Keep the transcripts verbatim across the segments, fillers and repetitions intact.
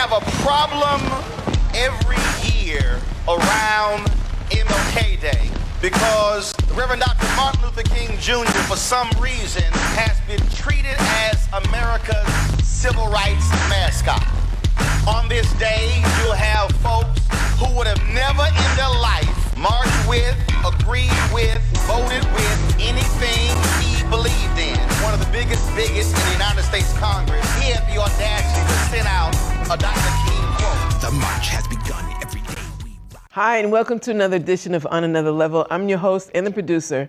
have a problem every year around M L K Day because Reverend Doctor Martin Luther King Junior, for some reason, has been treated as America's civil rights mascot. On this day, you'll have folks who would have never in their life marched with, agreed with, voted with anything he believed in. One of the biggest bigots in the United States Congress, he had the audacity to send out a Doctor King quote. The march has begun. Every day we rock. Hi, and welcome to another edition of On Another Level. I'm your host and the producer,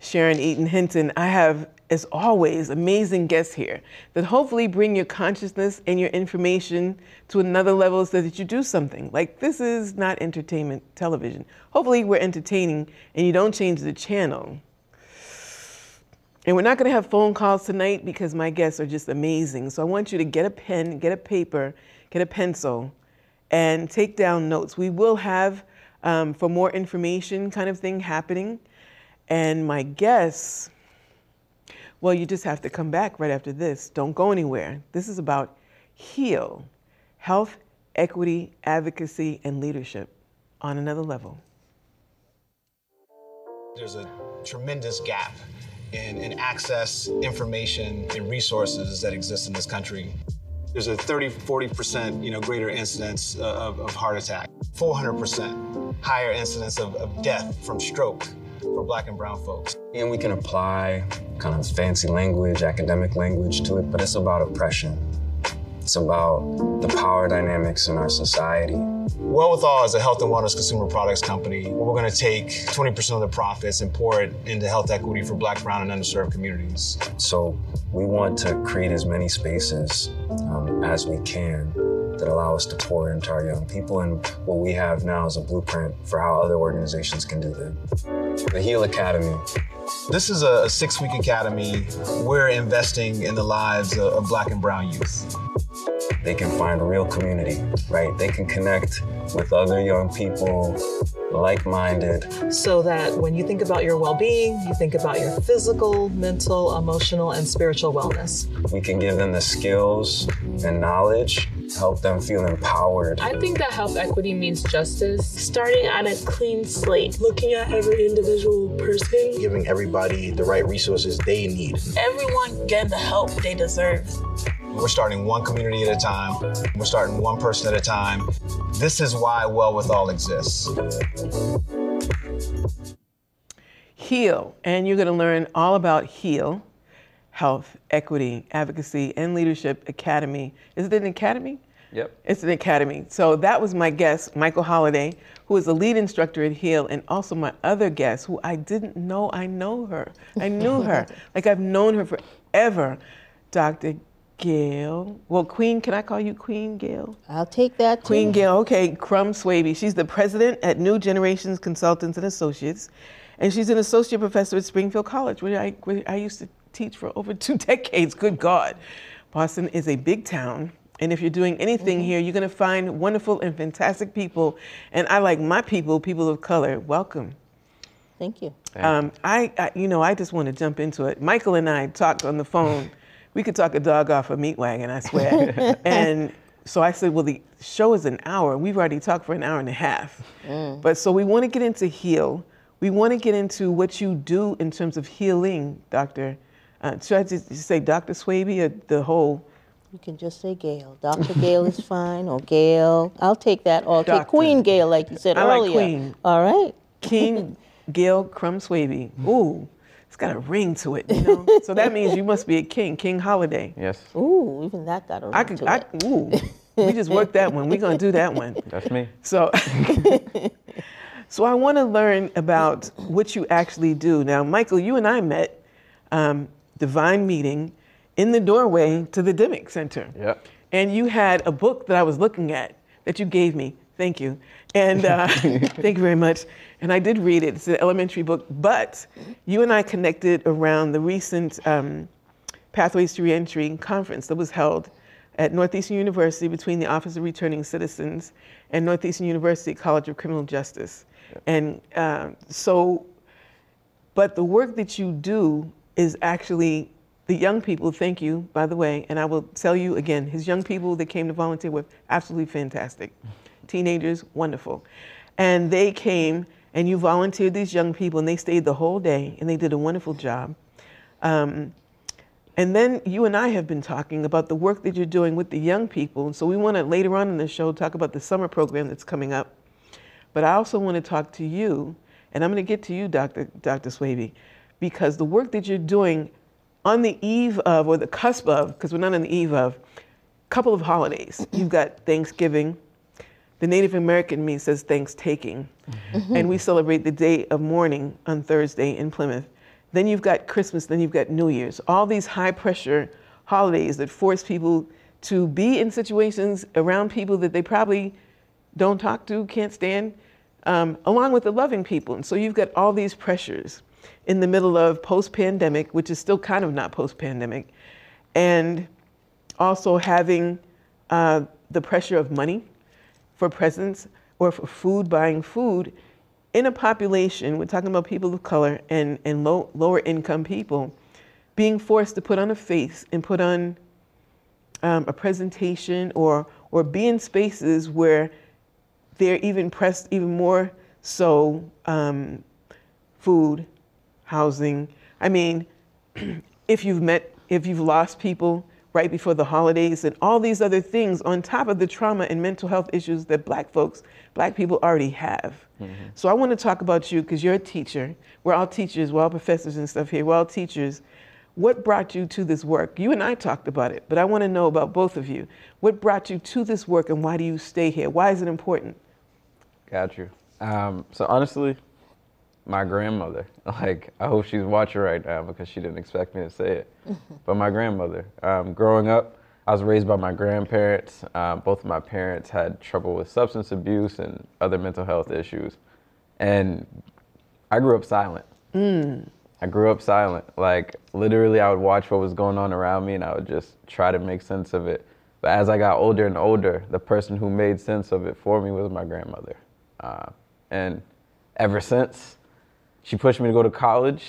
Sharon Eaton Hinton. I have, as always, amazing guests here that hopefully bring your consciousness and your information to another level so that you do something. Like, this is not entertainment television. Hopefully we're entertaining and you don't change the channel. And we're not going to have phone calls tonight because my guests are just amazing. So I want you to get a pen, get a paper, get a pencil, and take down notes. We will have, um, for more information kind of thing happening. And my guests, well, you just have to come back right after this. Don't go anywhere. This is about HEAL, Health Equity Advocacy and Leadership, on another level. There's a tremendous gap in, in access, information, and resources that exist in this country. There's a thirty, forty percent you know, greater incidence of, of heart attack, four hundred percent higher incidence of, of death from stroke for Black and brown folks. And we can apply kind of fancy language, academic language to it, but it's about oppression. It's about the power dynamics in our society. Well With All is a health and wellness consumer products company. We're gonna take twenty percent of the profits and pour it into health equity for Black, brown, and underserved communities. So we want to create as many spaces um, as we can that allow us to pour into our young people. And what we have now is a blueprint for how other organizations can do that. The HEAL Academy. This is a six-week academy. We're investing in the lives of Black and brown youth. They can find real community, right? They can connect with other young people, like-minded. So that when you think about your well-being, you think about your physical, mental, emotional, and spiritual wellness. We can give them the skills and knowledge, help them feel empowered. I think that health equity means justice. Starting on a clean slate. Looking at every individual person. Giving everybody the right resources they need. Everyone get the help they deserve. We're starting one community at a time. We're starting one person at a time. This is why Well With All exists. HEAL, and you're going to learn all about HEAL, Health Equity Advocacy and Leadership Academy. Is it an academy? Yep. It's an academy. So that was my guest, Michael Holliday, who is the lead instructor at HEAL, and also my other guest, who I didn't know I know her. I knew her. Like, I've known her forever, Doctor Gail, well, Queen, can I call you Queen Gail? I'll take that too. Queen Gail, okay, Crum Swaby. She's the president at New Generations Consultants and Associates, and she's an associate professor at Springfield College, where I, where I used to teach for over two decades, good God. Boston is a big town, and if you're doing anything mm-hmm. here, you're gonna find wonderful and fantastic people, and I like my people, people of color, welcome. Thank you. Um, I, I, you know, I just wanna jump into it. Michael and I talked on the phone. We could talk a dog off a meat wagon, I swear. And so I said, well, the show is an hour. We've already talked for an hour and a half. Mm. But so we want to get into HEAL. We want to get into what you do in terms of healing, Doctor. Uh, should I just say Doctor Swaby or the whole? You can just say Gail. Doctor Gail is fine, or Gail. I'll take that. I'll take Queen Gail, like you said I earlier. Like Queen. All right. King Gail Crum Swaby. Ooh. It's got a ring to it, you know? So that means you must be a king, King Holiday. Yes. Ooh, even that got a ring I could, to I, it. Ooh, we just worked that one. We're going to do that one. That's me. So, so I want to learn about what you actually do. Now, Michael, you and I met, um, Divine Meeting, in the doorway to the Dimick Center. Yep. And you had a book that I was looking at that you gave me. Thank you. And uh, thank you very much. And I did read it. It's an elementary book. But you and I connected around the recent um, Pathways to Reentry conference that was held at Northeastern University between the Office of Returning Citizens and Northeastern University College of Criminal Justice. Yep. And uh, so, but the work that you do is actually The young people, thank you, by the way, and I will tell you again, his young people that came to volunteer were absolutely fantastic. Teenagers, wonderful. And they came, and you volunteered these young people, and they stayed the whole day, and they did a wonderful job. Um, and then you and I have been talking about the work that you're doing with the young people, and so we want to, later on in the show, talk about the summer program that's coming up. But I also want to talk to you, and I'm going to get to you, Doctor Doctor Swaby, because the work that you're doing on the eve of, or the cusp of, because we're not on the eve of, a couple of holidays. You've got Thanksgiving. The Native American me says Thanks-taking. Mm-hmm. And we celebrate the day of mourning on Thursday in Plymouth. Then you've got Christmas, then you've got New Year's. All these high-pressure holidays that force people to be in situations around people that they probably don't talk to, can't stand, um, along with the loving people. And so you've got all these pressures in the middle of post-pandemic, which is still kind of not post-pandemic, and also having uh, the pressure of money for presents or for food, buying food, in a population, we're talking about people of color and, and low, lower income people, being forced to put on a face and put on um, a presentation or, or be in spaces where they're even pressed even more so, um, food, housing. I mean, if you've met, if you've lost people right before the holidays and all these other things on top of the trauma and mental health issues that black folks, black people already have. Mm-hmm. So I want to talk about you because you're a teacher. We're all teachers, we're all professors and stuff here. We're all teachers. What brought you to this work? You and I talked about it, but I want to know about both of you. What brought you to this work and why do you stay here? Why is it important? Got you. Um, so honestly, my grandmother, like, I hope she's watching right now because she didn't expect me to say it, but my grandmother. Um, growing up, I was raised by my grandparents. Um, both of my parents had trouble with substance abuse and other mental health issues. And I grew up silent. Mm. I grew up silent. Like, literally, I would watch what was going on around me and I would just try to make sense of it. But as I got older and older, the person who made sense of it for me was my grandmother. Uh, and ever since, she pushed me to go to college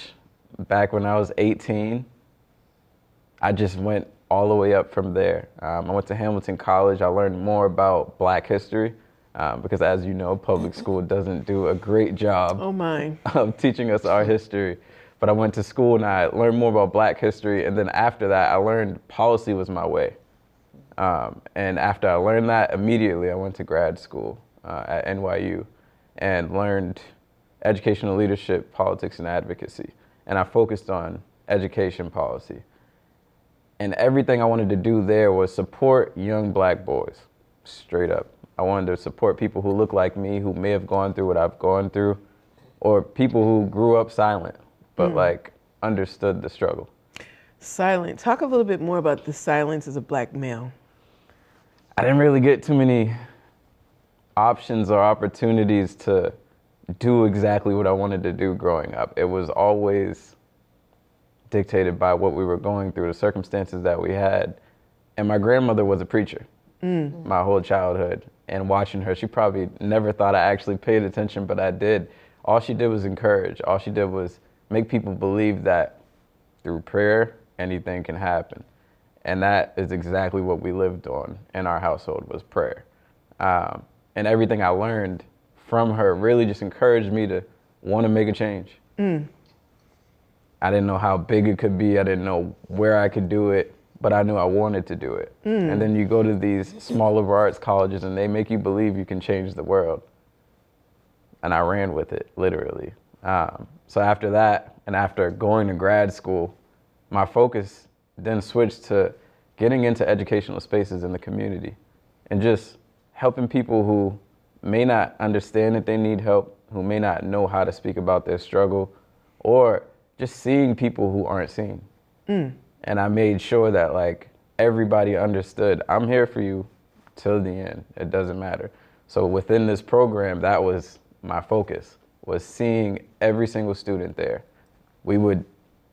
back when I was eighteen. I just went all the way up from there. Um, I went to Hamilton College. I learned more about black history um, because, as you know, public school doesn't do a great job oh my. of teaching us our history. But I went to school and I learned more about black history. And then after that, I learned policy was my way. Um, and after I learned that, immediately I went to grad school uh, at N Y U and learned educational leadership, politics, and advocacy. And I focused on education policy. And everything I wanted to do there was support young black boys, straight up. I wanted to support people who look like me, who may have gone through what I've gone through, or people who grew up silent, but mm. like understood the struggle. Silent. Talk a little bit more about the silence as a black male. I didn't really get too many options or opportunities to do exactly what I wanted to do growing up. It was always dictated by what we were going through, the circumstances that we had. And my grandmother was a preacher mm. my whole childhood. And watching her, she probably never thought I actually paid attention, but I did. All she did was encourage. All she did was make people believe that through prayer, anything can happen. And that is exactly what we lived on in our household, was prayer. Um, and everything I learned from her really just encouraged me to want to make a change. Mm. I didn't know how big it could be. I didn't know where I could do it, but I knew I wanted to do it. Mm. And then you go to these small liberal arts colleges and they make you believe you can change the world. And I ran with it, literally. Um, so after that, and after going to grad school, my focus then switched to getting into educational spaces in the community and just helping people who may not understand that they need help, who may not know how to speak about their struggle, or just seeing people who aren't seen. Mm. And I made sure that like everybody understood, I'm here for you till the end, it doesn't matter. So within this program, that was my focus, was seeing every single student there. We would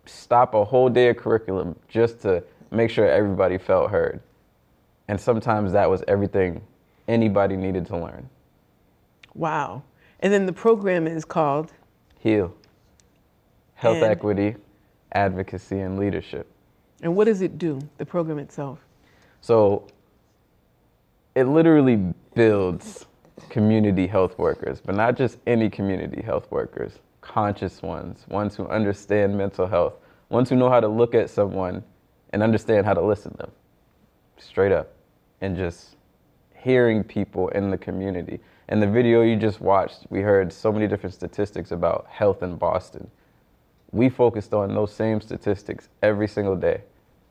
stop a whole day of curriculum just to make sure everybody felt heard. And sometimes that was everything anybody needed to learn. Wow. And then the program is called? HEAL. Health Equity Advocacy and Leadership. And what does it do, the program itself? So it literally builds community health workers, but not just any community health workers, conscious ones, ones who understand mental health, ones who know how to look at someone and understand how to listen to them, straight up, and just hearing people in the community. And the video you just watched, we heard so many different statistics about health in Boston. We focused on those same statistics every single day.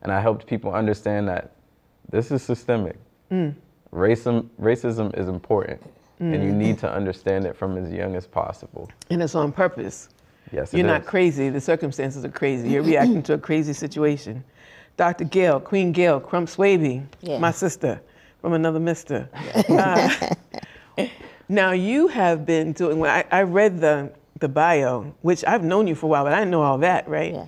And I helped people understand that this is systemic. Mm. Racism, racism is important, mm. and you need to understand it from as young as possible. And it's on purpose. Yes, it You're is. Not crazy. The circumstances are crazy. You're reacting to a crazy situation. Doctor Gail, Queen Gail Crum Swaby, yeah. my sister from another mister. Yeah. Uh, now you have been doing, when I, I read the the bio, which I've known you for a while, but I didn't know all that, right? Yeah.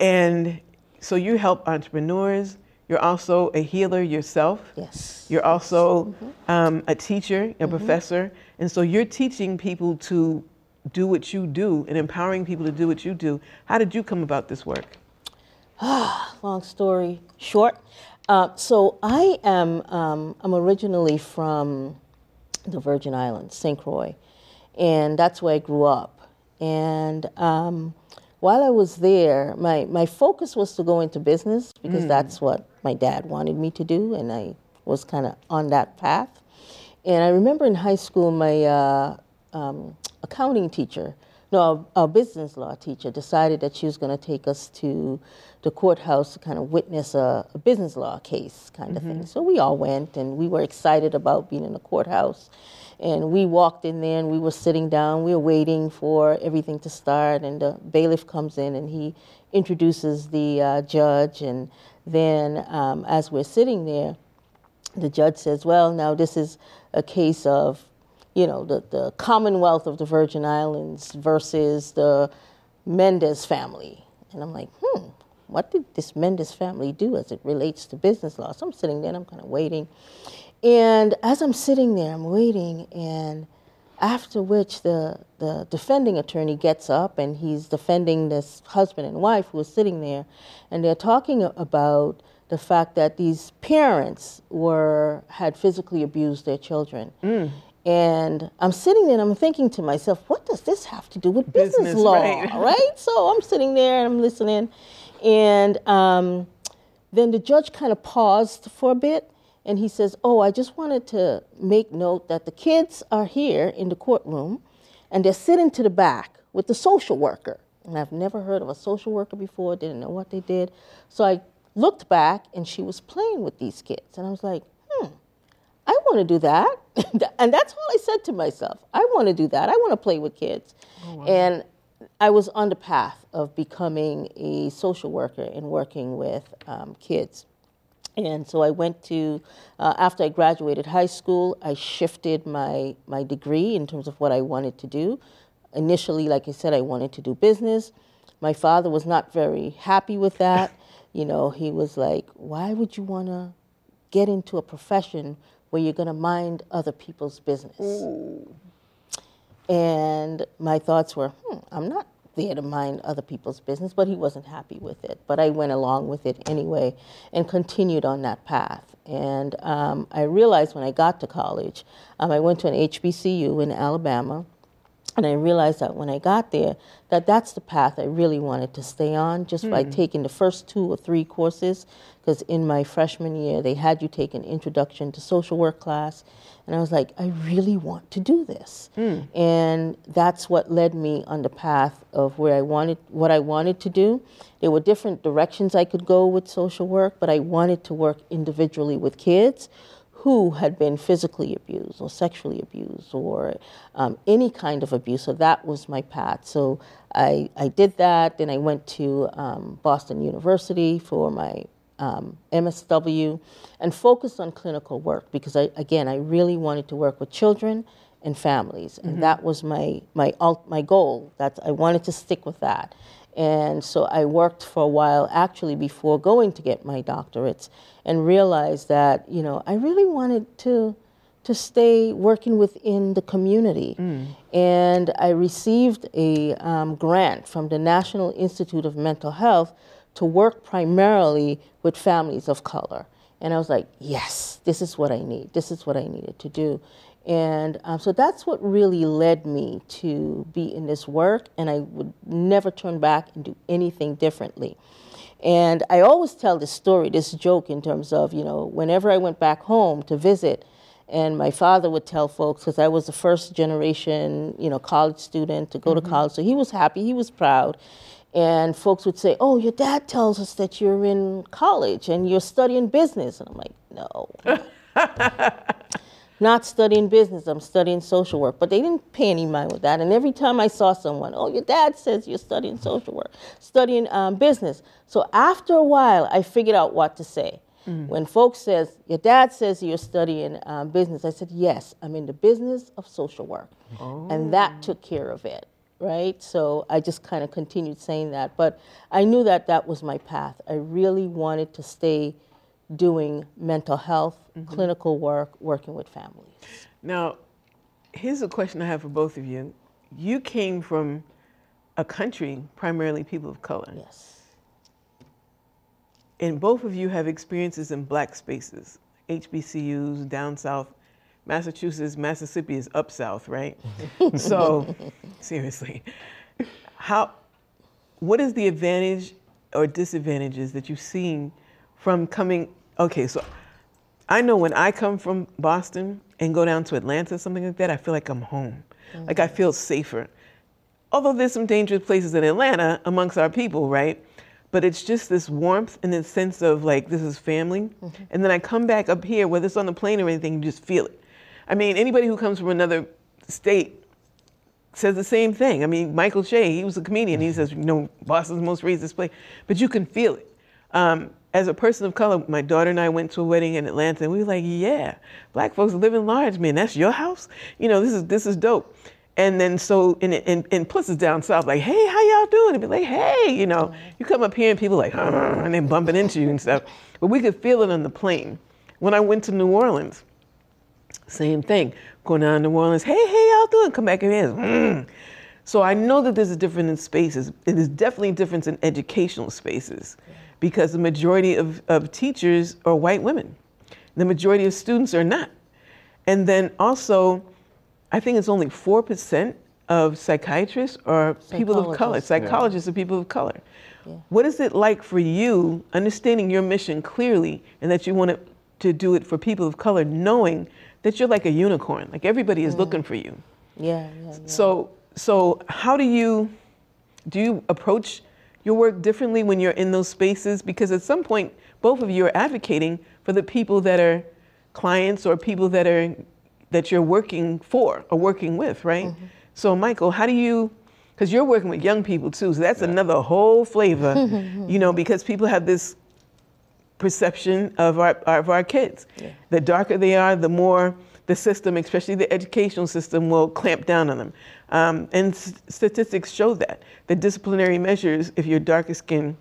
And so you help entrepreneurs. You're also a healer yourself. Yes. You're also mm-hmm. um, a teacher, a mm-hmm. professor. And so you're teaching people to do what you do and empowering people to do what you do. How did you come about this work? Long story short. Uh, so I am um, I'm originally from the Virgin Islands, Saint Croix, and that's where I grew up. And um, while I was there, my, my focus was to go into business because mm. that's what my dad wanted me to do, and I was kind of on that path. And I remember in high school, my uh, um, accounting teacher, no, our, our business law teacher, decided that she was going to take us to the courthouse to kind of witness a, a business law case kind of mm-hmm. thing. So we all went, and we were excited about being in the courthouse. And we walked in there, and we were sitting down. We were waiting for everything to start, and the bailiff comes in, and he introduces the uh, judge. And then um, as we're sitting there, the judge says, well, now this is a case of, you know, the, the Commonwealth of the Virgin Islands versus the Mendez family. And I'm like, hmm, what did this Mendez family do as it relates to business law? So I'm sitting there, and I'm kind of waiting. And as I'm sitting there, I'm waiting, and after which the, the defending attorney gets up, and he's defending this husband and wife who are sitting there, and they're talking about the fact that these parents were had physically abused their children. Mm. And I'm sitting there, and I'm thinking to myself, what does this have to do with business, business law, right. right? So I'm sitting there, and I'm listening, and um, then the judge kind of paused for a bit, and he says, oh, I just wanted to make note that the kids are here in the courtroom, and they're sitting to the back with the social worker. And I've never heard of a social worker before, didn't know what they did. So I looked back, and she was playing with these kids. And I was like, hmm, I want to do that. And that's all I said to myself. I want to do that. I want to play with kids. Oh, wow. And I was on the path of becoming a social worker and working with um, kids. And so I went to, uh, after I graduated high school, I shifted my, my degree in terms of what I wanted to do. Initially, like I said, I wanted to do business. My father was not very happy with that. You know, he was like, why would you want to get into a profession where you're going to mind other people's business? Ooh. And my thoughts were, hmm, I'm not there to mind other people's business, but he wasn't happy with it. But I went along with it anyway and continued on that path. And um, I realized when I got to college, um, I went to an H B C U in Alabama, and I realized that when I got there, that that's the path I really wanted to stay on, just mm. by taking the first two or three courses, because in my freshman year, they had you take an introduction to social work class. And I was like, I really want to do this. Mm. And that's what led me on the path of where I wanted, what I wanted to do. There were different directions I could go with social work, but I wanted to work individually with kids who had been physically abused or sexually abused or um, any kind of abuse. So that was my path. So I, I did that. Then I went to um, Boston University for my um, M S W and focused on clinical work because, I, again, I really wanted to work with children and families. And mm-hmm. that was my my my goal. That's, I wanted to stick with that. And so I worked for a while, actually, before going to get my doctorates, and realized that, you know, I really wanted to to stay working within the community. Mm. And I received a um, grant from the National Institute of Mental Health to work primarily with families of color. And I was like, yes, this is what I need. This is what I needed to do. And um, so that's what really led me to be in this work, and I would never turn back and do anything differently. And I always tell this story, this joke, in terms of, you know, whenever I went back home to visit, and my father would tell folks, because I was the first generation, you know, college student to go mm-hmm. to college, so he was happy, he was proud. And folks would say, oh, your dad tells us that you're in college and you're studying business. And I'm like, no. Not studying business, I'm studying social work. But they didn't pay any mind with that. And every time I saw someone, oh, your dad says you're studying social work, studying um, business. So after a while, I figured out what to say. Mm. When folks says, your dad says you're studying um, business, I said, yes, I'm in the business of social work. Oh. And that took care of it. Right? So I just kind of continued saying that. But I knew that that was my path. I really wanted to stay doing mental health, mm-hmm. clinical work, working with families. Now, here's a question I have for both of you. You came from a country, primarily people of color. Yes. And both of you have experiences in black spaces, H B C Us, down south. Massachusetts, Mississippi is up south, right? So, seriously, how, what is the advantage or disadvantages that you've seen from coming, okay, so I know when I come from Boston and go down to Atlanta, something like that, I feel like I'm home. Mm-hmm. Like I feel safer. Although there's some dangerous places in Atlanta amongst our people, right? But it's just this warmth and this sense of like, this is family. Mm-hmm. And then I come back up here, whether it's on the plane or anything, you just feel it. I mean, anybody who comes from another state says the same thing. I mean, Michael Shea, he was a comedian. He says, you know, Boston's the most racist place. But you can feel it. Um, as a person of color, my daughter and I went to a wedding in Atlanta, and we were like, yeah, black folks live in large, man. That's your house? You know, this is this is dope. And then so, and, and, and plus it's down south, like, hey, how y'all doing? And be like, hey, you know. You come up here and people are like, and they're bumping into you and stuff. But we could feel it on the plane. When I went to New Orleans, same thing. Going down to New Orleans, hey, hey, y'all doing? Come back in here. Mm. So I know that there's a difference in spaces. It is definitely a difference in educational spaces because the majority of, of teachers are white women. The majority of students are not. And then also, I think it's only four percent of psychiatrists are people of color. Psychologists yeah. are people of color. Yeah. What is it like for you, understanding your mission clearly and that you wanted to do it for people of color, knowing that you're like a unicorn, like everybody is yeah. looking for you. Yeah, yeah, yeah. So, so how do you, do you approach your work differently when you're in those spaces? Because at some point, both of you are advocating for the people that are clients or people that are that you're working for or working with, right? Mm-hmm. So Michael, how do you, because you're working with young people too, so that's yeah. another whole flavor, you know, because people have this perception of our of our kids. Yeah. The darker they are, the more the system, especially the educational system, will clamp down on them. Um, and s- statistics show that. The disciplinary measures, if you're a darker skinned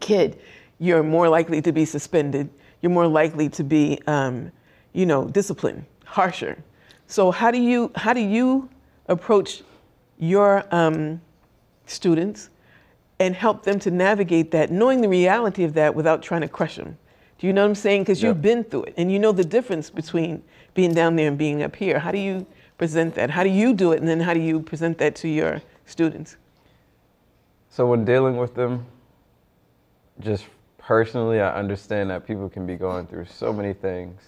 kid, you're more likely to be suspended. You're more likely to be, um, you know, disciplined. Harsher. So how do you how do you approach your um, students and help them to navigate that, knowing the reality of that without trying to crush them? Do you know what I'm saying? Because yep. you've been through it and you know the difference between being down there and being up here. How do you present that? How do you do it? And then how do you present that to your students? So when dealing with them, just personally, I understand that people can be going through so many things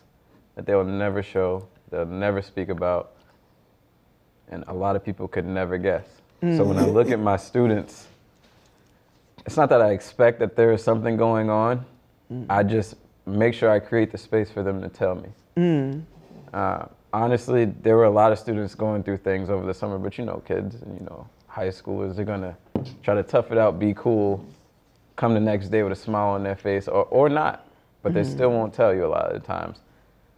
that they will never show, they'll never speak about, and a lot of people could never guess. Mm. So when I look at my students, it's not that I expect that there is something going on, mm. I just make sure I create the space for them to tell me. Mm. Uh, honestly, there were a lot of students going through things over the summer, but you know kids, and you know high schoolers, they're gonna try to tough it out, be cool, come the next day with a smile on their face, or, or not, but they mm. still won't tell you a lot of the times.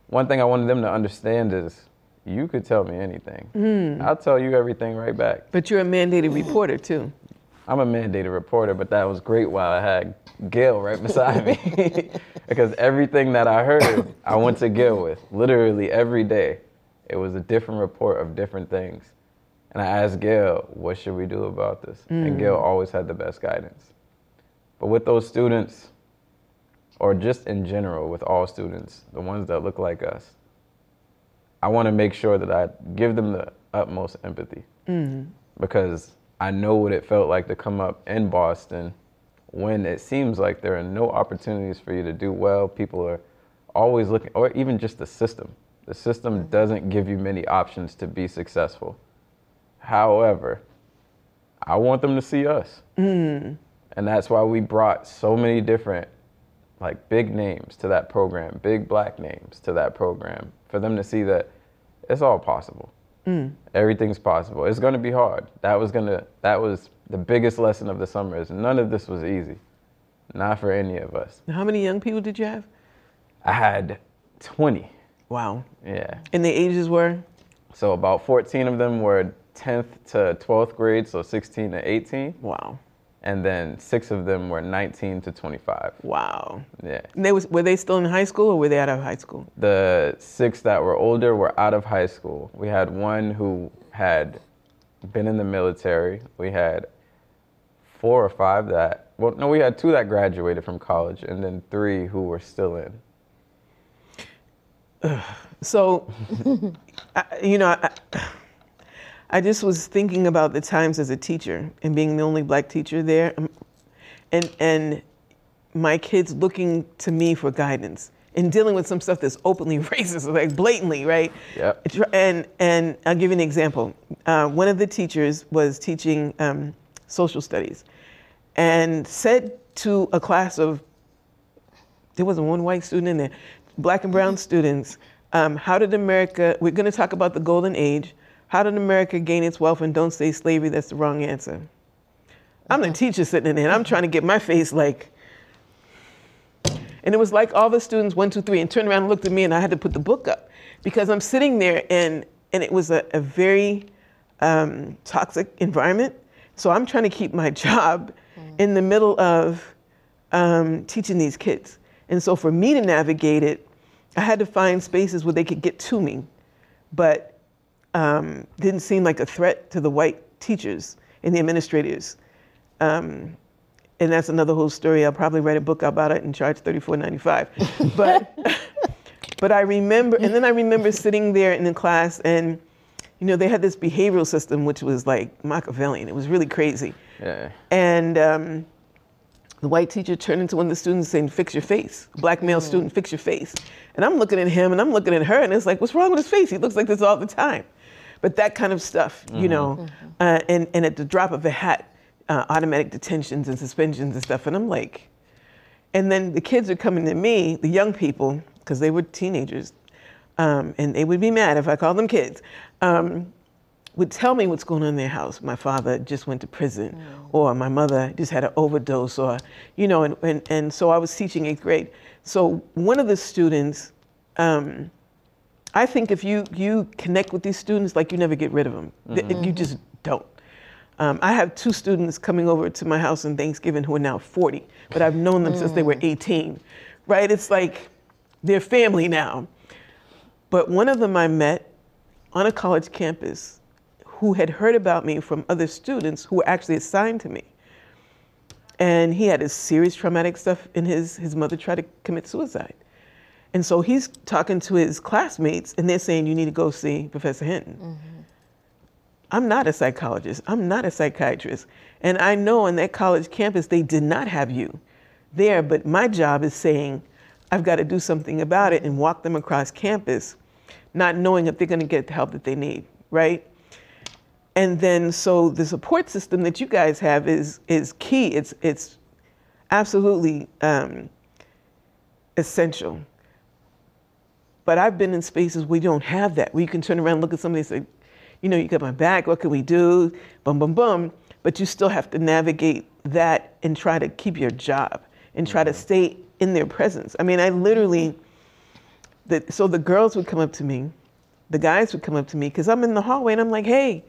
One thing I wanted them to understand is you could tell me anything. Mm. I'll tell you everything right back. But you're a mandated reporter too. I'm a mandated reporter, but that was great while I had Gail right beside me. Because everything that I heard, I went to Gail with. Literally every day, it was a different report of different things. And I asked Gail, what should we do about this? Mm. And Gail always had the best guidance. But with those students, or just in general with all students, the ones that look like us, I want to make sure that I give them the utmost empathy. Mm-hmm. Because I know what it felt like to come up in Boston when it seems like there are no opportunities for you to do well. People are always looking, or even just the system. The system doesn't give you many options to be successful. However, I want them to see us. Mm. And that's why we brought so many different, like, big names to that program, big black names to that program, for them to see that it's all possible. Mm. Everything's possible. It's going to be hard. That was going to, that was the biggest lesson of the summer, is none of this was easy. Not for any of us. How many young people did you have? I had twenty. Wow. Yeah. And the ages were? So about fourteen of them were tenth to twelfth grade, so sixteen to eighteen. Wow. And then six of them were nineteen to twenty-five. Wow. Yeah. And they was, were they still in high school, or were they out of high school? The six that were older were out of high school. We had one who had been in the military. We had four or five that, well, no, we had two that graduated from college, and then three who were still in. So, I, you know, I, I just was thinking about the times as a teacher and being the only black teacher there, and and my kids looking to me for guidance and dealing with some stuff that's openly racist, like blatantly, right? Yep. And and I'll give you an example. Uh, one of the teachers was teaching um, social studies, and said to a class of, there wasn't one white student in there, black and brown students, um, how did America, we're going to talk about the golden age, how did America gain its wealth, and don't say slavery, that's the wrong answer. I'm the teacher sitting in there, and I'm trying to get my face like, and it was like all the students, one, two, three, and turned around and looked at me, and I had to put the book up, because I'm sitting there, and and it was a, a very um, toxic environment, so I'm trying to keep my job in the middle of um, teaching these kids. And so for me to navigate it, I had to find spaces where they could get to me, but um, didn't seem like a threat to the white teachers and the administrators. Um, and that's another whole story. I'll probably write a book about it and charge thirty-four dollars and ninety-five cents. But but I remember, and then I remember sitting there in the class, and you know, they had this behavioral system which was like Machiavellian. It was really crazy. Yeah. And um, the white teacher turned into one of the students saying, fix your face. Black male mm. student, fix your face. And I'm looking at him, and I'm looking at her, and it's like, what's wrong with his face? He looks like this all the time. But that kind of stuff, mm-hmm. you know, mm-hmm. uh, and, and at the drop of a hat, uh, automatic detentions and suspensions and stuff. And I'm like, and then the kids are coming to me, the young people, because they were teenagers, um, and they would be mad if I called them kids, um, would tell me what's going on in their house. My father just went to prison, mm. or my mother just had an overdose, or, you know, and, and, and so I was teaching eighth grade. So one of the students, um, I think if you, you connect with these students, like, you never get rid of them. Mm-hmm. You just don't. Um, I have two students coming over to my house on Thanksgiving who are now forty, but I've known them mm. since they were eighteen, right? It's like they're family now. But one of them I met on a college campus, who had heard about me from other students who were actually assigned to me. And he had his serious traumatic stuff in his, his mother tried to commit suicide. And so he's talking to his classmates, and they're saying, you need to go see Professor Hinton. Mm-hmm. I'm not a psychologist, I'm not a psychiatrist. And I know on that college campus, they did not have you there, but my job is saying, I've got to do something about it, and walk them across campus, not knowing if they're gonna get the help that they need, right? And then, so the support system that you guys have is is key. It's it's absolutely um, essential. But I've been in spaces where you don't have that, where you can turn around and look at somebody and say, you know, you got my back, what can we do? Bum, bum, bum. But you still have to navigate that and try to keep your job and try mm-hmm. to stay in their presence. I mean, I literally, the, so the girls would come up to me, the guys would come up to me, because I'm in the hallway and I'm like, hey,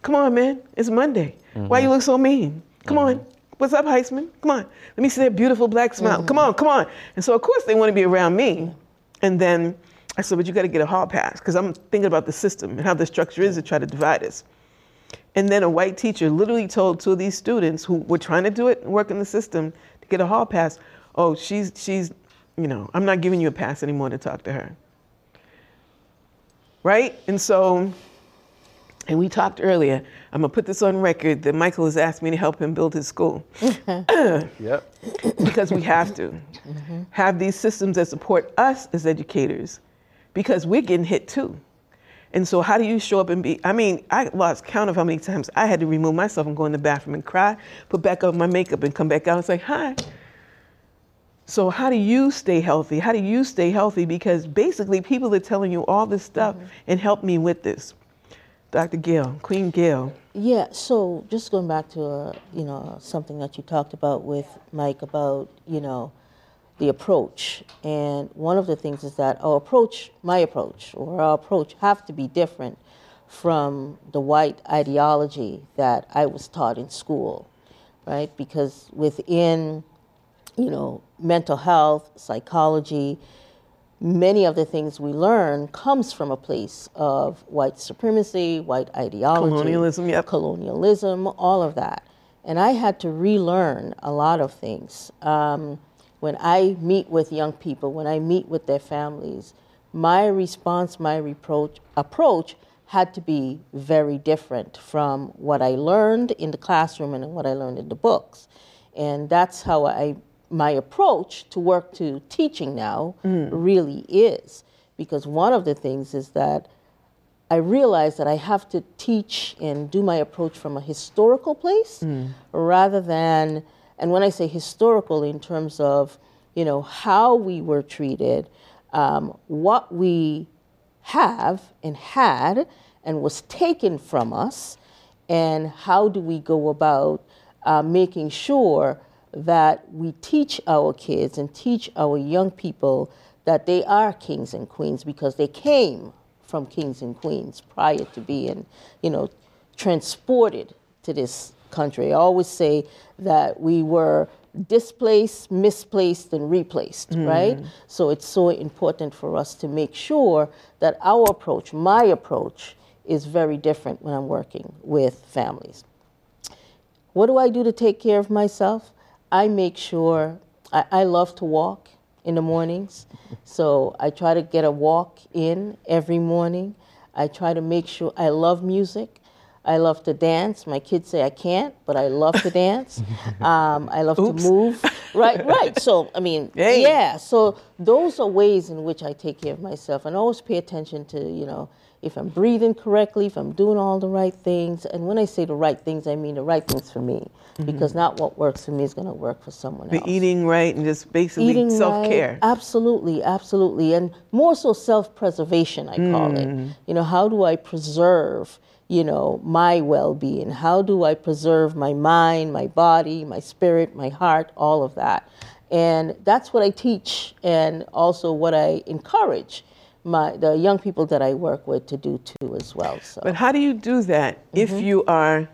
come on, man, it's Monday. Mm-hmm. Why you look so mean? Come mm-hmm. on, what's up, Heisman? Come on, let me see that beautiful black smile. Mm-hmm. Come on, come on. And so of course they want to be around me. And then I said, but you got to get a hall pass, because I'm thinking about the system and how the structure is to try to divide us. And then a white teacher literally told two of these students who were trying to do it and work in the system get a hall pass. Oh, she's, she's, you know, I'm not giving you a pass anymore to talk to her. Right? And so, and we talked earlier, I'm gonna put this on record that Michael has asked me to help him build his school. Yep. Because we have to. Mm-hmm. Have these systems that support us as educators, because we're getting hit too. And so how do you show up and be, I mean, I lost count of how many times I had to remove myself and go in the bathroom and cry, put back on my makeup and come back out and say, hi. So how do you stay healthy? How do you stay healthy? Because basically people are telling you all this stuff, mm-hmm. and help me with this. Doctor Gail, Queen Gail. Yeah, so just going back to, uh, you know, something that you talked about with Mike about, you know, the approach. And one of the things is that our approach, my approach, or our approach have to be different from the white ideology that I was taught in school, right? Because within, you know, mental health, psychology, many of the things we learn comes from a place of white supremacy, white ideology. Colonialism, yep. Colonialism, all of that. And I had to relearn a lot of things. Um, when I meet with young people, when I meet with their families, my response, my reproach, approach had to be very different from what I learned in the classroom and what I learned in the books. And that's how I... my approach to work to teaching now mm. really is, because one of the things is that I realize that I have to teach and do my approach from a historical place mm. rather than, and when I say historical in terms of, you know, how we were treated, um, what we have and had and was taken from us, and how do we go about uh, making sure that we teach our kids and teach our young people that they are kings and queens, because they came from kings and queens prior to being, you know, transported to this country. I always say that we were displaced, misplaced, and replaced, mm. right? So it's so important for us to make sure that our approach, my approach, is very different when I'm working with families. What do I do to take care of myself? I make sure, I, I love to walk in the mornings, so I try to get a walk in every morning. I try to make sure, I love music, I love to dance. My kids say I can't, but I love to dance. Um, I love Oops. to move, right, right. So, I mean, Dang. yeah, so those are ways in which I take care of myself, and always pay attention to, you know, if I'm breathing correctly, if I'm doing all the right things. And when I say the right things, I mean the right things for me, mm-hmm. because not what works for me is going to work for someone else. The eating right and just basically eating self-care. Right, absolutely, absolutely. And more so self-preservation, I mm. call it. You know, how do I preserve, you know, my well-being? How do I preserve my mind, my body, my spirit, my heart, all of that? And that's what I teach, and also what I encourage My the young people that I work with to do too as well. So. But how do you do that mm-hmm. if you are,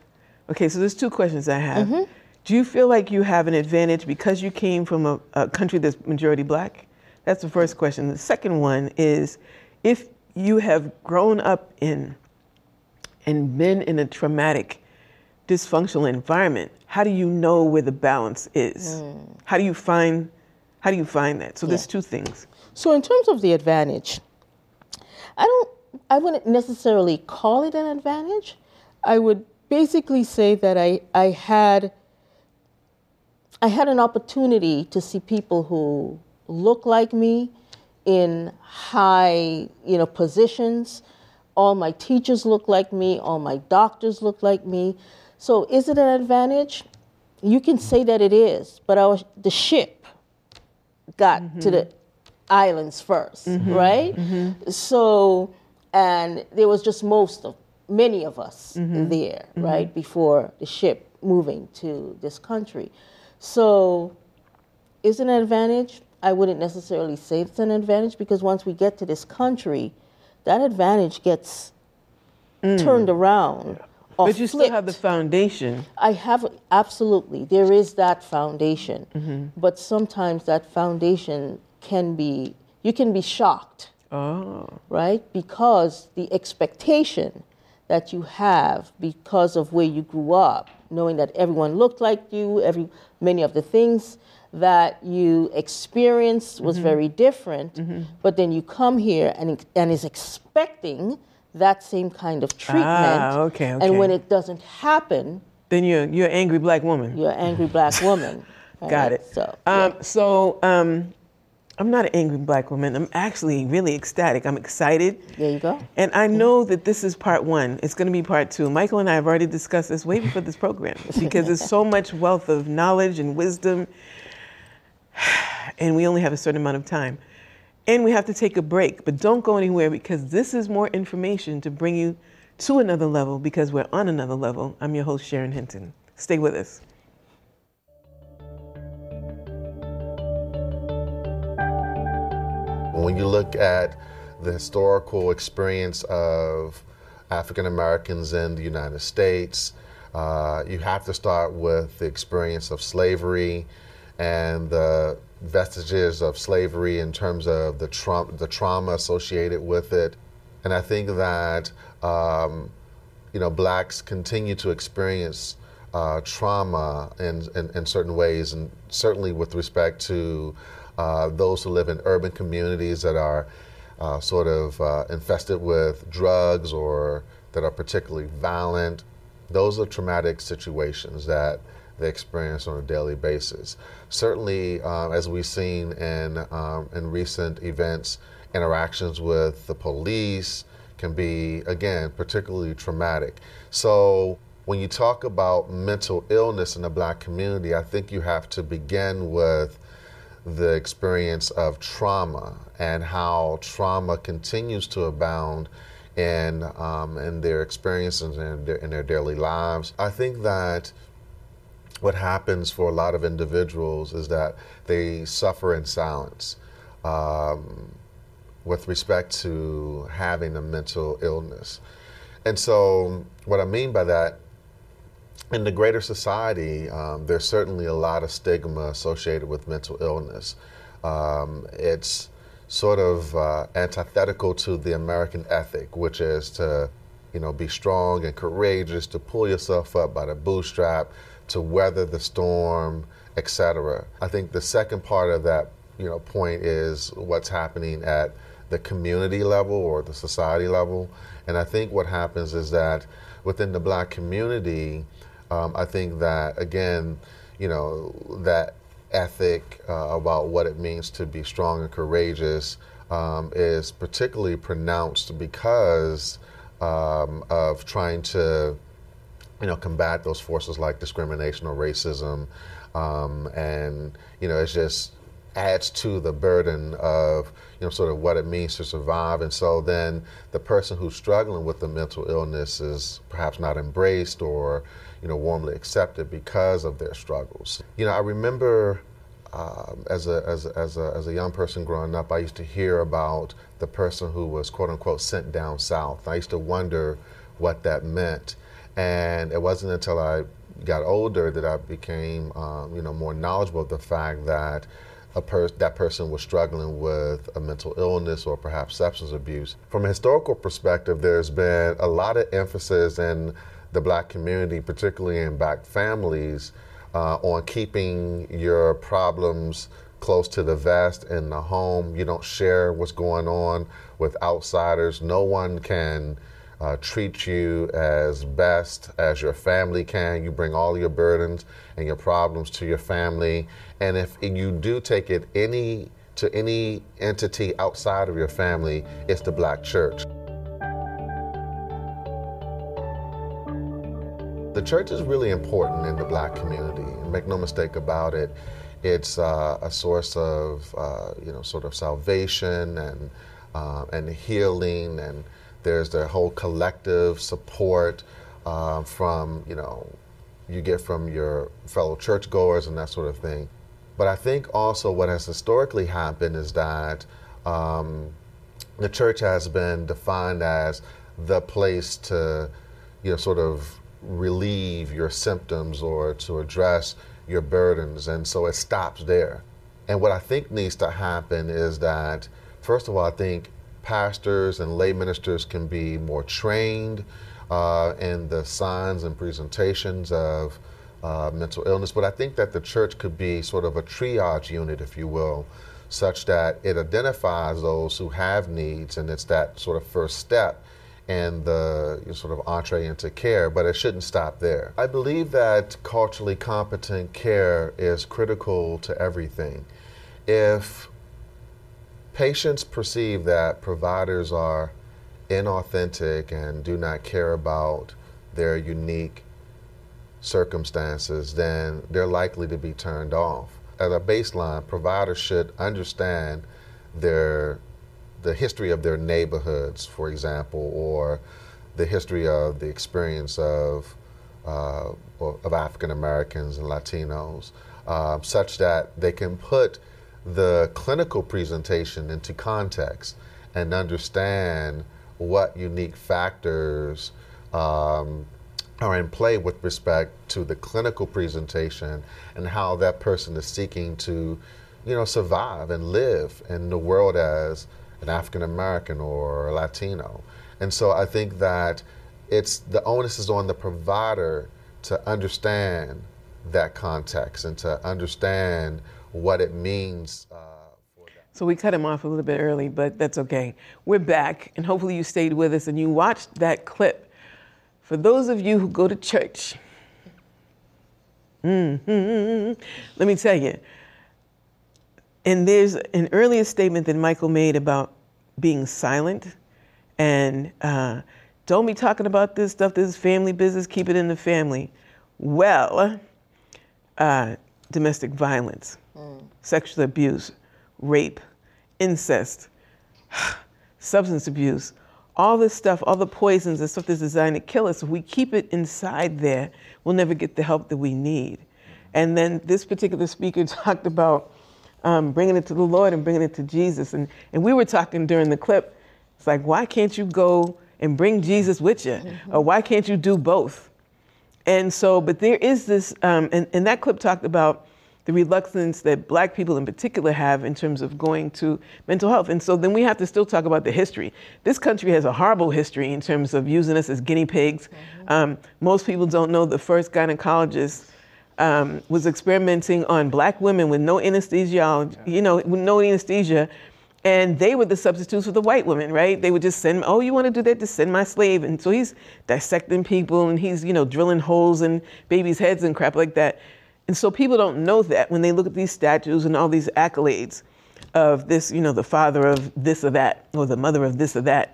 okay, so there's two questions I have. Mm-hmm. Do you feel like you have an advantage because you came from a, a country that's majority black? That's the first question. The second one is, if you have grown up in and been in a traumatic, dysfunctional environment, how do you know where the balance is? Mm. How do you find, how do you find that? So yeah. there's two things. So in terms of the advantage, I don't, I wouldn't necessarily call it an advantage. I would basically say that I, I had, I had an opportunity to see people who look like me in high, you know, positions. All my teachers look like me. All my doctors look like me. So is it an advantage? You can say that it is, but our, the ship got mm-hmm. to the islands first, mm-hmm. right? Mm-hmm. So, and there was just most of, many of us mm-hmm. there, mm-hmm. right, before the ship moving to this country. So, is it an advantage? I wouldn't necessarily say it's an advantage, because once we get to this country, that advantage gets mm. turned around. Yeah. Or but you flipped. Still have the foundation. I have, absolutely. There is that foundation. Mm-hmm. But sometimes that foundation can be, you can be shocked, oh. right? Because the expectation that you have because of where you grew up, knowing that everyone looked like you, every many of the things that you experienced was mm-hmm. very different, mm-hmm. but then you come here and and is expecting that same kind of treatment. Ah, okay, okay. And when it doesn't happen, then you're you're an angry black woman. You're an angry black woman. Right? Got it. So, um, yeah. so um, I'm not an angry black woman. I'm actually really ecstatic. I'm excited. There you go. And I know yeah. that this is part one. It's going to be part two. Michael and I have already discussed this way before this program because there's so much wealth of knowledge and wisdom, and we only have a certain amount of time. And we have to take a break, but don't go anywhere because this is more information to bring you to another level because we're on another level. I'm your host, Sharon Hinton. Stay with us. When you look at the historical experience of African Americans in the United States, uh, you have to start with the experience of slavery and the vestiges of slavery in terms of the, tra- the trauma associated with it. And I think that, um, you know, blacks continue to experience uh, trauma in, in, in certain ways, and certainly with respect to uh, those who live in urban communities that are uh, sort of uh, infested with drugs or that are particularly violent. Those are traumatic situations that they experience on a daily basis. Certainly, uh, as we've seen in um, in recent events, interactions with the police can be, again, particularly traumatic. So when you talk about mental illness in the black community, I think you have to begin with the experience of trauma and how trauma continues to abound in, um, in their experiences and in their, in their daily lives. I think that what happens for a lot of individuals is that they suffer in silence um, with respect to having a mental illness. And so what I mean by that, in the greater society, um, there's certainly a lot of stigma associated with mental illness. Um, it's sort of uh, antithetical to the American ethic, which is to, you know, be strong and courageous, to pull yourself up by the bootstrap, to weather the storm, et cetera. I think the second part of that, you know, point is what's happening at the community level or the society level. And I think what happens is that within the black community, um, I think that, again, you know, that ethic uh, about what it means to be strong and courageous um, is particularly pronounced because um, of trying to, you know, combat those forces like discrimination or racism, um, and, you know, it just adds to the burden of, you know, sort of what it means to survive. And so then the person who's struggling with the mental illness is perhaps not embraced or, you know, warmly accepted because of their struggles. You know, I remember um, as a as a, as a as a young person growing up, I used to hear about the person who was, quote unquote, sent down south. I used to wonder what that meant. And it wasn't until I got older that I became, um, you know, more knowledgeable of the fact that a per- that person was struggling with a mental illness or perhaps substance abuse. From a historical perspective, there's been a lot of emphasis in the black community, particularly in black families, uh, on keeping your problems close to the vest in the home. You don't share what's going on with outsiders. No one can Uh, treat you as best as your family can. You bring all your burdens and your problems to your family. And if you do take it any to any entity outside of your family, it's the black church. The church is really important in the black community. Make no mistake about it. It's uh, a source of, uh, you know, sort of salvation and, uh, and healing, and there's the whole collective support uh, from, you know, you get from your fellow churchgoers and that sort of thing. But I think also what has historically happened is that um, the church has been defined as the place to, you know, sort of relieve your symptoms or to address your burdens. And so it stops there. And what I think needs to happen is that, first of all, I think pastors and lay ministers can be more trained uh, in the signs and presentations of uh, mental illness, but I think that the church could be sort of a triage unit, if you will, such that it identifies those who have needs, and it's that sort of first step and the sort of entree into care, but it shouldn't stop there. I believe that culturally competent care is critical to everything. If patients perceive that providers are inauthentic and do not care about their unique circumstances, then they're likely to be turned off. At a baseline, providers should understand their the history of their neighborhoods, for example, or the history of the experience of, uh, of African Americans and Latinos, uh, such that they can put the clinical presentation into context and understand what unique factors um, are in play with respect to the clinical presentation and how that person is seeking to, you know, survive and live in the world as an African American or a Latino. And so I think that it's the onus is on the provider to understand that context and to understand what it means. Uh, for that. So we cut him off a little bit early, but that's okay. We're back, and hopefully you stayed with us and you watched that clip. For those of you who go to church, mm-hmm, let me tell you, and there's an earlier statement that Michael made about being silent and uh, don't be talking about this stuff, this is family business, keep it in the family. Well, uh, domestic violence, mm. sexual abuse, rape, incest, substance abuse, all this stuff, all the poisons and stuff that's designed to kill us, if we keep it inside there, we'll never get the help that we need. And then this particular speaker talked about Um, bringing it to the Lord and bringing it to Jesus. And, and we were talking during the clip, it's like, why can't you go and bring Jesus with you? Mm-hmm. Or why can't you do both? And so, but there is this, um, and, and that clip talked about the reluctance that Black people in particular have in terms of going to mental health. And so then we have to still talk about the history. This country has a horrible history in terms of using us as guinea pigs. Mm-hmm. Um, most people don't know the first gynecologist Um, was experimenting on Black women with no anesthesia, you know, with no anesthesia, and they were the substitutes for the white women, right? They would just send, oh, you want to do that? Just send my slave. And so he's dissecting people and he's, you know, drilling holes in babies' heads and crap like that. And so people don't know that when they look at these statues and all these accolades of this, you know, the father of this or that, or the mother of this or that.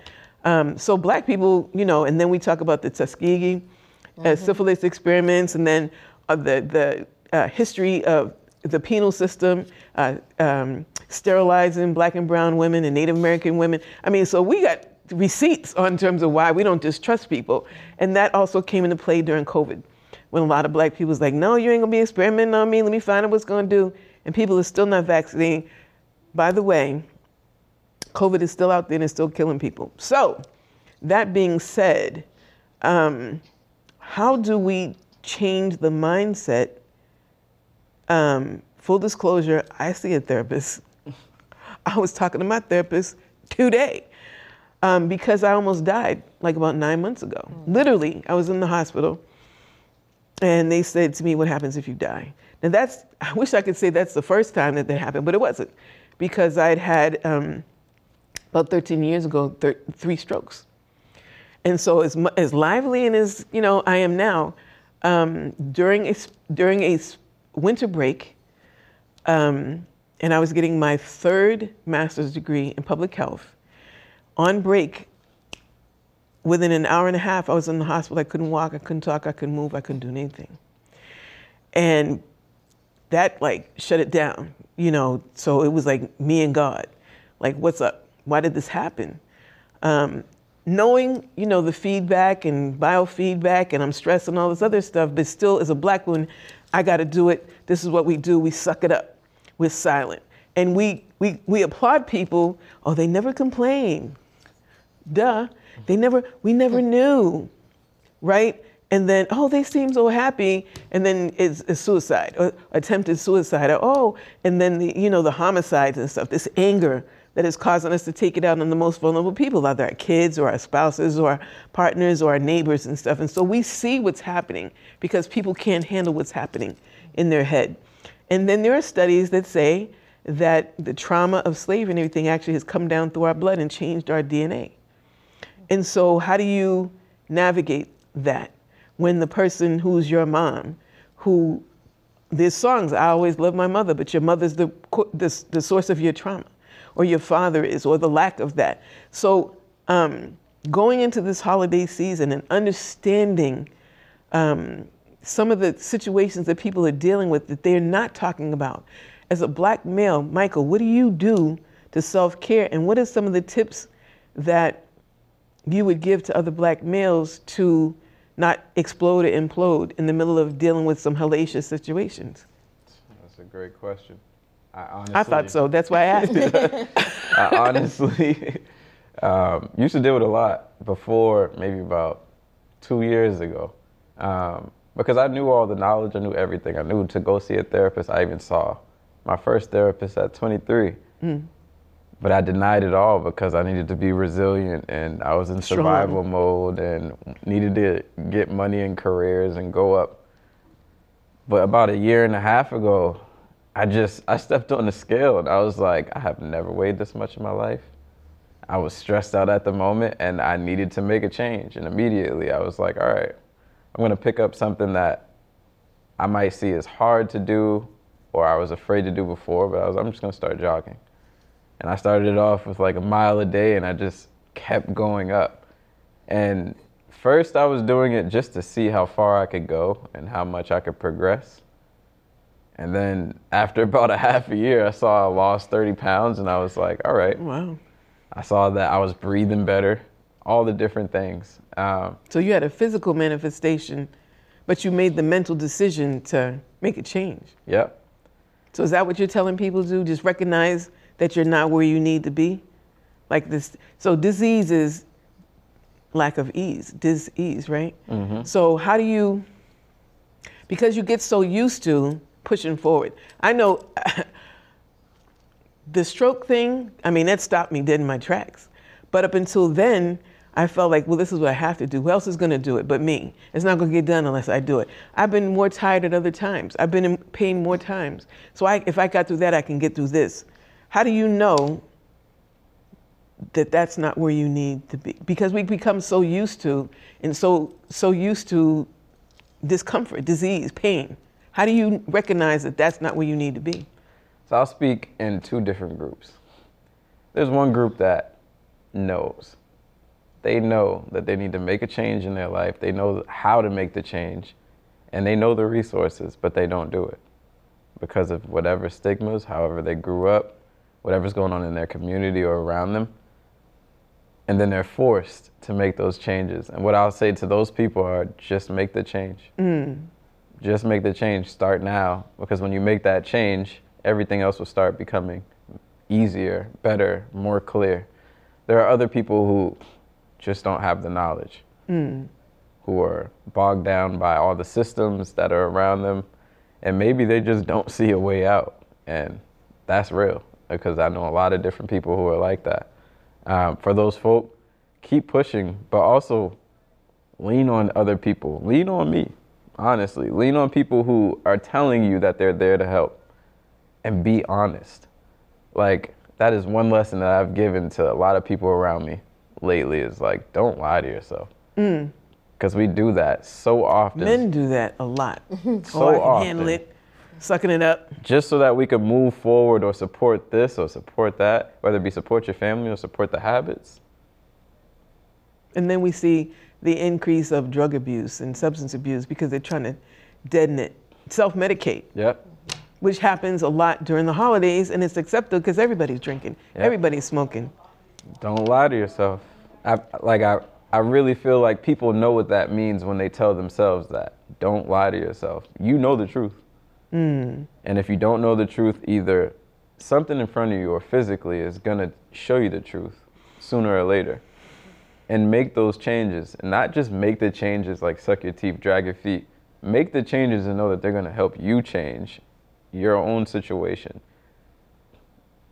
Um, so Black people, you know, and then we talk about the Tuskegee mm-hmm. uh, syphilis experiments, and then the, the uh, history of the penal system, uh, um, sterilizing Black and brown women and Native American women. I mean, so we got receipts on terms of why we don't distrust people. And that also came into play during COVID, when a lot of Black people was like, no, you ain't gonna be experimenting on me. Let me find out what's gonna do. And people are still not vaccinating. By the way, COVID is still out there and it's still killing people. So that being said, um, how do we change the mindset? Um, full disclosure, I see a therapist. I was talking to my therapist today um, because I almost died like about nine months ago. Mm. Literally, I was in the hospital and they said to me, what happens if you die? Now that's, I wish I could say that's the first time that that happened, but it wasn't, because I'd had um, about thirteen years ago, thir- three strokes. And so as, as lively and as, you know, I am now, Um, during a during a winter break, um, and I was getting my third master's degree in public health. On break, within an hour and a half, I was in the hospital. I couldn't walk, I couldn't talk, I couldn't move, I couldn't do anything. And that like shut it down, you know. So it was like me and God, like, what's up? Why did this happen? Um, Knowing, you know, the feedback and biofeedback, and I'm stressed and all this other stuff, but still, as a Black woman, I got to do it. This is what we do. We suck it up. We're silent. And we, we, we applaud people. Oh, they never complain. Duh. They never, we never knew. Right? And then, oh, they seem so happy. And then it's, it's suicide, or attempted suicide. Or, oh, and then, the, you know, the homicides and stuff, this anger that is causing us to take it out on the most vulnerable people, either our kids or our spouses or our partners or our neighbors and stuff. And so we see what's happening because people can't handle what's happening in their head. And then there are studies that say that the trauma of slavery and everything actually has come down through our blood and changed our D N A. And so how do you navigate that when the person who's your mom, who there's songs, I always love my mother, but your mother's the, the, the source of your trauma, or your father is, or the lack of that. So um, going into this holiday season and understanding um, some of the situations that people are dealing with that they're not talking about. As a black male, Michael, what do you do to self-care? And what are some of the tips that you would give to other black males to not explode or implode in the middle of dealing with some hellacious situations? That's a great question. I, honestly, I thought so. That's why I asked it. I honestly um, used to deal with a lot before, maybe about two years ago, um, because I knew all the knowledge. I knew everything. I knew to go see a therapist. I even saw my first therapist at twenty-three. Mm. But I denied it all because I needed to be resilient, and I was in survival Strong. mode and needed to get money and careers and go up. But about a year and a half ago, I just, I stepped on the scale and I was like, I have never weighed this much in my life. I was stressed out at the moment and I needed to make a change. And immediately I was like, all right, I'm gonna pick up something that I might see as hard to do or I was afraid to do before, but I was, I'm just gonna start jogging. And I started it off with like a mile a day and I just kept going up. And first I was doing it just to see how far I could go and how much I could progress. And then after about a half a year, I saw I lost thirty pounds and I was like, all right. Wow. I saw that I was breathing better, all the different things. Um, so you had a physical manifestation, but you made the mental decision to make a change. Yep. So is that what you're telling people to do? Just recognize that you're not where you need to be? Like this. So disease is lack of ease, dis-ease, right? Mm-hmm. So how do you, because you get so used to pushing forward. I know the stroke thing, I mean, that stopped me dead in my tracks. But up until then, I felt like, well, this is what I have to do. Who else is going to do it but me? It's not going to get done unless I do it. I've been more tired at other times. I've been in pain more times. So I, if I got through that, I can get through this. How do you know that that's not where you need to be? Because we become so used to, and so so used to discomfort, disease, pain. How do you recognize that that's not where you need to be? So I'll speak in two different groups. There's one group that knows. They know that they need to make a change in their life. They know how to make the change, and they know the resources, but they don't do it because of whatever stigmas, however they grew up, whatever's going on in their community or around them. And then they're forced to make those changes. And what I'll say to those people are just make the change. Mm. Just make the change, start now, because when you make that change, everything else will start becoming easier, better, more clear. There are other people who just don't have the knowledge, mm. who are bogged down by all the systems that are around them, and maybe they just don't see a way out. And that's real, because I know a lot of different people who are like that. Um, for those folk, keep pushing, but also lean on other people, lean on me. Honestly, lean on people who are telling you that they're there to help and be honest. Like, that is one lesson that I've given to a lot of people around me lately is like, don't lie to yourself. Mm. Because we do that so often. Men do that a lot. So oh, I can often. handle it, sucking it up. Just so that we could move forward or support this or support that, whether it be support your family or support the habits. And then we see the increase of drug abuse and substance abuse because they're trying to deaden it, self-medicate, yep. which happens a lot during the holidays, and it's acceptable because everybody's drinking, yep. everybody's smoking. Don't lie to yourself. I, like I, I really feel like people know what that means when they tell themselves that. Don't lie to yourself. You know the truth. Mm. And if you don't know the truth, either something in front of you or physically is gonna show you the truth sooner or later. And make those changes, and not just make the changes like suck your teeth, drag your feet. Make the changes and know that they're going to help you change your own situation.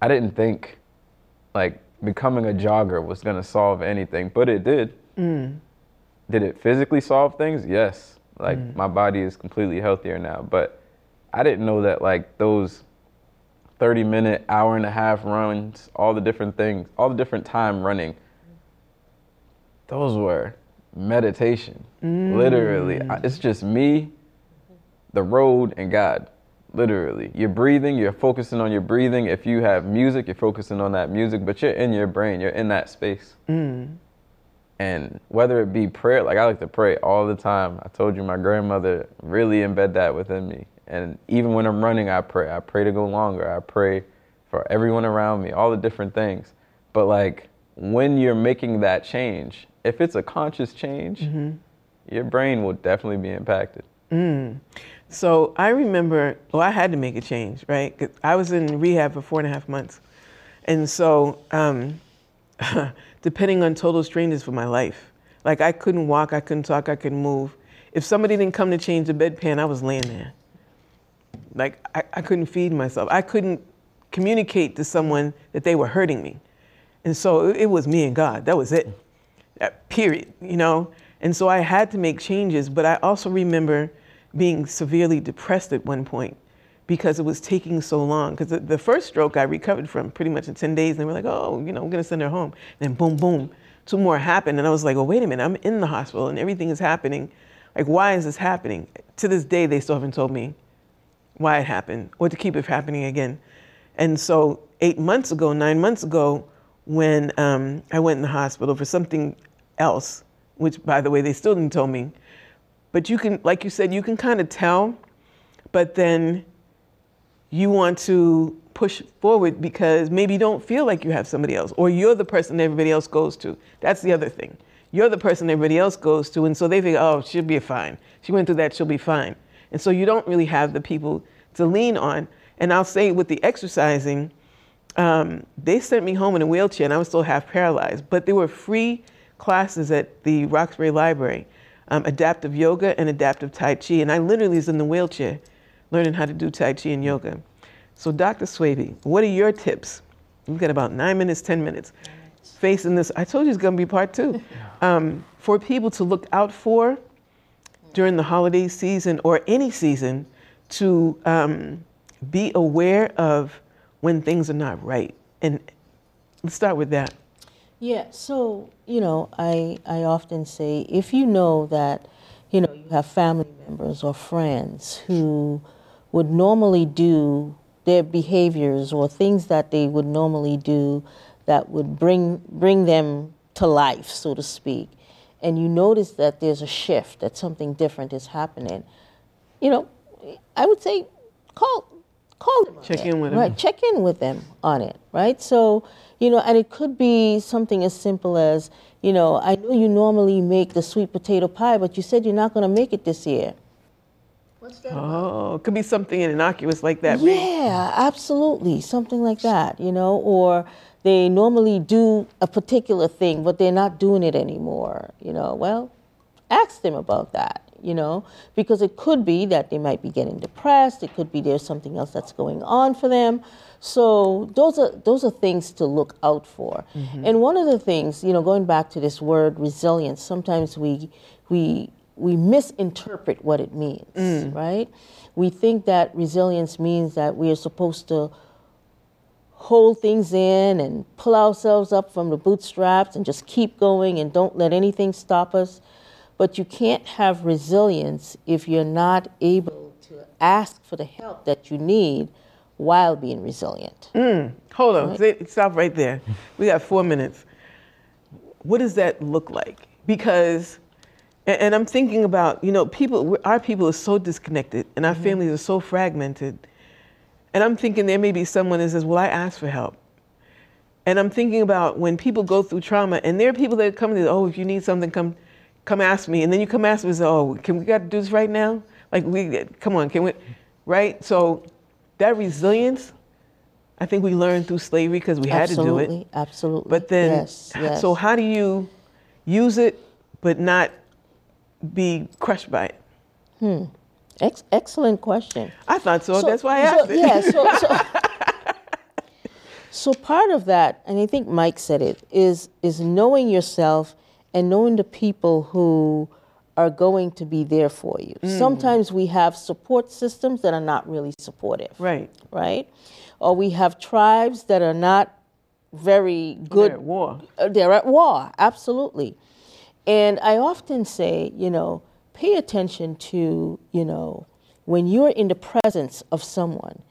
I didn't think like becoming a jogger was going to solve anything, but it did. Mm. Did it physically solve things? Yes. Like mm. my body is completely healthier now, but I didn't know that like those thirty minute, hour and a half runs, all the different things, all the different time running, those were meditation. Mm. Literally. It's just me, the road, and God. Literally. You're breathing, you're focusing on your breathing. If you have music, you're focusing on that music, but you're in your brain, you're in that space. Mm. And whether it be prayer, like I like to pray all the time. I told you my grandmother really embed that within me. And even when I'm running, I pray. I pray to go longer. I pray for everyone around me, all the different things. But like when you're making that change, if it's a conscious change, mm-hmm. your brain will definitely be impacted. Mm. So I remember, well, I had to make a change, right? 'Cause I was in rehab for four and a half months. And so um, depending on total strangers for my life, like I couldn't walk, I couldn't talk, I couldn't move. If somebody didn't come to change the bedpan, I was laying there. Like I, I couldn't feed myself. I couldn't communicate to someone that they were hurting me. And so it, it was me and God. That was it. That period, you know? And so I had to make changes, but I also remember being severely depressed at one point because it was taking so long. Because the, the first stroke I recovered from pretty much in ten days, and they were like, oh, you know, I'm going to send her home. And then boom, boom, two more happened. And I was like, oh, wait a minute, I'm in the hospital and everything is happening. Like, why is this happening? To this day, they still haven't told me why it happened or to keep it happening again. And so eight months ago, nine months ago, when um, I went in the hospital for something else, which, by the way, they still didn't tell me. But you can, like you said, you can kind of tell, but then you want to push forward because maybe you don't feel like you have somebody else, or you're the person everybody else goes to. That's the other thing. You're the person everybody else goes to, and so they think, oh, she'll be fine. She went through that, she'll be fine. And so you don't really have the people to lean on. And I'll say with the exercising, um, they sent me home in a wheelchair, and I was still half paralyzed, but there were free classes at the Roxbury Library, um, adaptive yoga and adaptive Tai Chi. And I literally was in the wheelchair learning how to do Tai Chi and yoga. So Doctor Swaby, what are your tips? We've got about nine minutes, ten minutes facing this. I told you it's going to be part two. Um, for people to look out for during the holiday season or any season to um, be aware of when things are not right. And let's start with that. Yeah, so, you know, I I often say, if you know that, you know, you have family members or friends who would normally do their behaviors or things that they would normally do that would bring bring them to life, so to speak, and you notice that there's a shift, that something different is happening, you know, I would say call call them on check in with them. Right, check in with them on it, right? So, you know, and it could be something as simple as, you know, I know you normally make the sweet potato pie, but you said you're not going to make it this year. What's that? Oh, it could be something innocuous like that. Yeah, right? Absolutely. Something like that, you know, or they normally do a particular thing, but they're not doing it anymore. You know, well, ask them about that, you know, because it could be that they might be getting depressed. It could be there's something else that's going on for them. So those are those are things to look out for. Mm-hmm. And one of the things, you know, going back to this word resilience, sometimes we we we misinterpret what it means, mm. right? We think that resilience means that we are supposed to hold things in and pull ourselves up from the bootstraps and just keep going and don't let anything stop us. But you can't have resilience if you're not able to ask for the help that you need while being resilient. Mm, hold on, right? Stop right there. We got four minutes. What does that look like? Because, and, and I'm thinking about, you know, people, our people are so disconnected and our mm-hmm. families are so fragmented. And I'm thinking there may be someone that says, well, I asked for help. And I'm thinking about when people go through trauma and there are people that come to, oh, if you need something, come come ask me. And then you come ask me and say, oh, can we got to do this right now? Like, we come on, can we, right? So, that resilience, I think we learned through slavery because we had absolutely, to do it. Absolutely, absolutely. But then, yes, yes. So how do you use it but not be crushed by it? Hmm. Ex- excellent question. I thought so. so That's why I asked so, it. Yeah. So, so, So part of that, and I think Mike said it, is is knowing yourself and knowing the people who are going to be there for you. Mm. Sometimes we have support systems that are not really supportive. Right. Right? Or we have tribes that are not very good. They're at war. They're at war, absolutely. And I often say, you know, pay attention to, you know, when you're in the presence of someone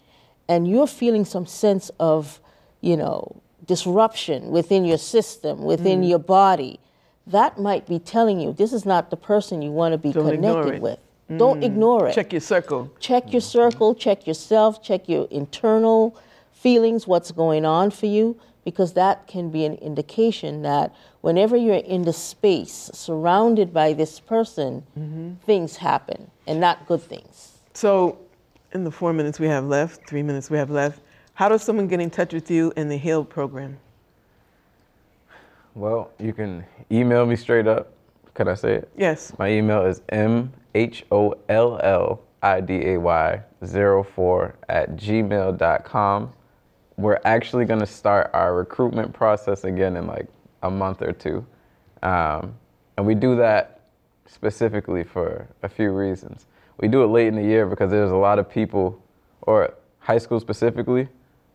and you're feeling some sense of, you know, disruption within your system, within mm. your body, that might be telling you this is not the person you want to be Don't connected with. Mm. Don't ignore it. Check your circle. Check your circle, check yourself, check your internal feelings, what's going on for you, because that can be an indication that whenever you're in the space surrounded by this person, mm-hmm. things happen, and not good things. So in the four minutes we have left, three minutes we have left, how does someone get in touch with you in the HEAL program? Well, you can email me straight up. Can I say it? Yes. My email is m h o l l i d a y zero four at gmail dot com. We're actually going to start our recruitment process again in like a month or two. Um, and we do that specifically for a few reasons. We do it late in the year because there's a lot of people, or high school specifically,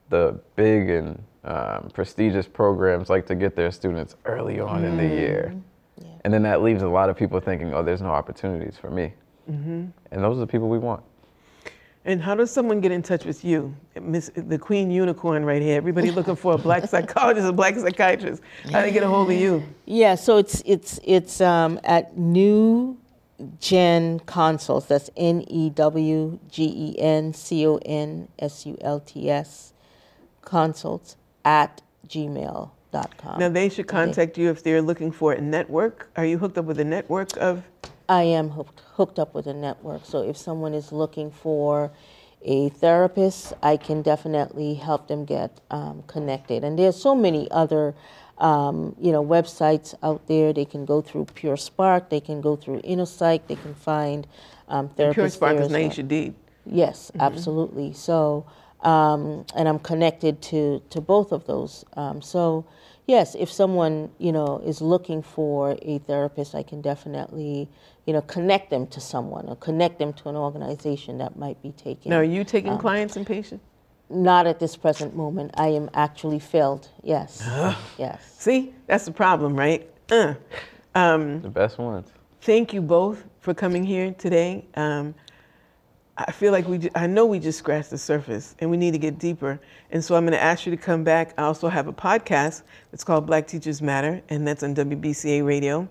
the big and um, prestigious programs like to get their students early on mm. in the year. Yeah. And then that leaves a lot of people thinking, oh, there's no opportunities for me. Mm-hmm. And those are the people we want. And how does someone get in touch with you? Miss, the Queen Unicorn right here. Everybody looking for a black psychologist, a black psychiatrist. How do they get a hold of you? Yeah, so it's it's it's um, at New Gen Consults. That's N E W G E N C O N S U L T S consults at gmail dot com. Now they should contact you if they're looking for a network. Are you hooked up with a network of? I am hooked, hooked up with a network. So if someone is looking for a therapist, I can definitely help them get um, connected. And there's so many other, um, you know, websites out there. They can go through Pure Spark. They can go through Inner Psych. They can find um, therapists. Pure Spark is Nature Deed. Yes, mm-hmm. absolutely. So, um, and I'm connected to to both of those. Um, so. Yes, if someone, you know, is looking for a therapist, I can definitely, you know, connect them to someone or connect them to an organization that might be taking. Now, are you taking um, clients and patients? Not at this present moment. I am actually filled. Yes. Uh, yes. See, that's the problem, right? Uh. Um, the best ones. Thank you both for coming here today. Um, I feel like we, I know we just scratched the surface and we need to get deeper. And so I'm going to ask you to come back. I also have a podcast that's called Black Teachers Matter, and that's on W B C A radio.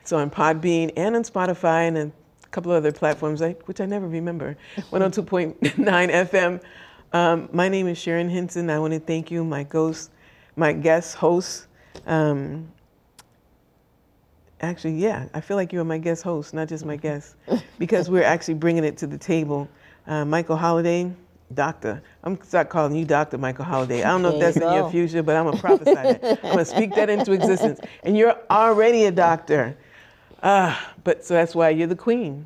It's on Podbean and on Spotify and a couple of other platforms, which I never remember, one oh two point nine F M. Um, my name is Sharon Hinton. I want to thank you, my ghost, my guest host. Um, Actually, yeah, I feel like you're my guest host, not just my guest, because we're actually bringing it to the table. Uh, Michael Holliday, doctor. I'm going to start calling you Doctor Michael Holliday. I don't know there if that's you in go. your future, but I'm going to prophesy that. I'm going to speak that into existence. And you're already a doctor. Uh, but so that's why you're the queen.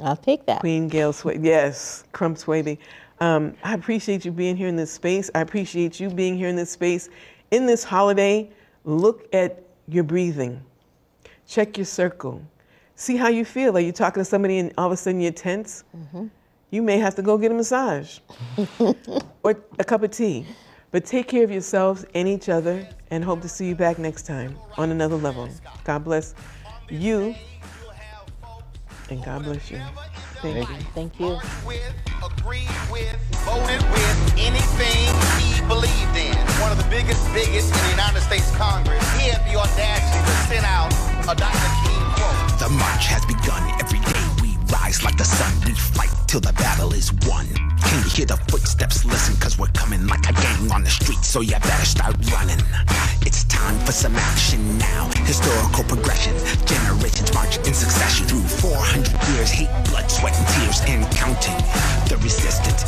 I'll take that. Queen Gail Swaby. Yes, Crum Swaby. Um, I appreciate you being here in this space. I appreciate you being here in this space. In this holiday, look at your breathing. Check your circle. See how you feel. Are you talking to somebody and all of a sudden you're tense? Mm-hmm. You may have to go get a massage or a cup of tea. But take care of yourselves and each other, and hope to see you back next time on Another Level. God bless you, and God bless you. Thank you. Thank you. Agreed with, voted with, anything he believed in. One of the biggest, biggest in the United States Congress. He had the audacity to send out a Doctor King quote. The march has begun. Every day we rise like the sun. We fight till the battle is won. Can you hear the footsteps? Listen, cause we're coming like a gang on the street, so you better start running. It's time for some action now. Historical progression. Generations march in succession through four hundred years. Hate, blood, sweat, and tears, and counting. The resistance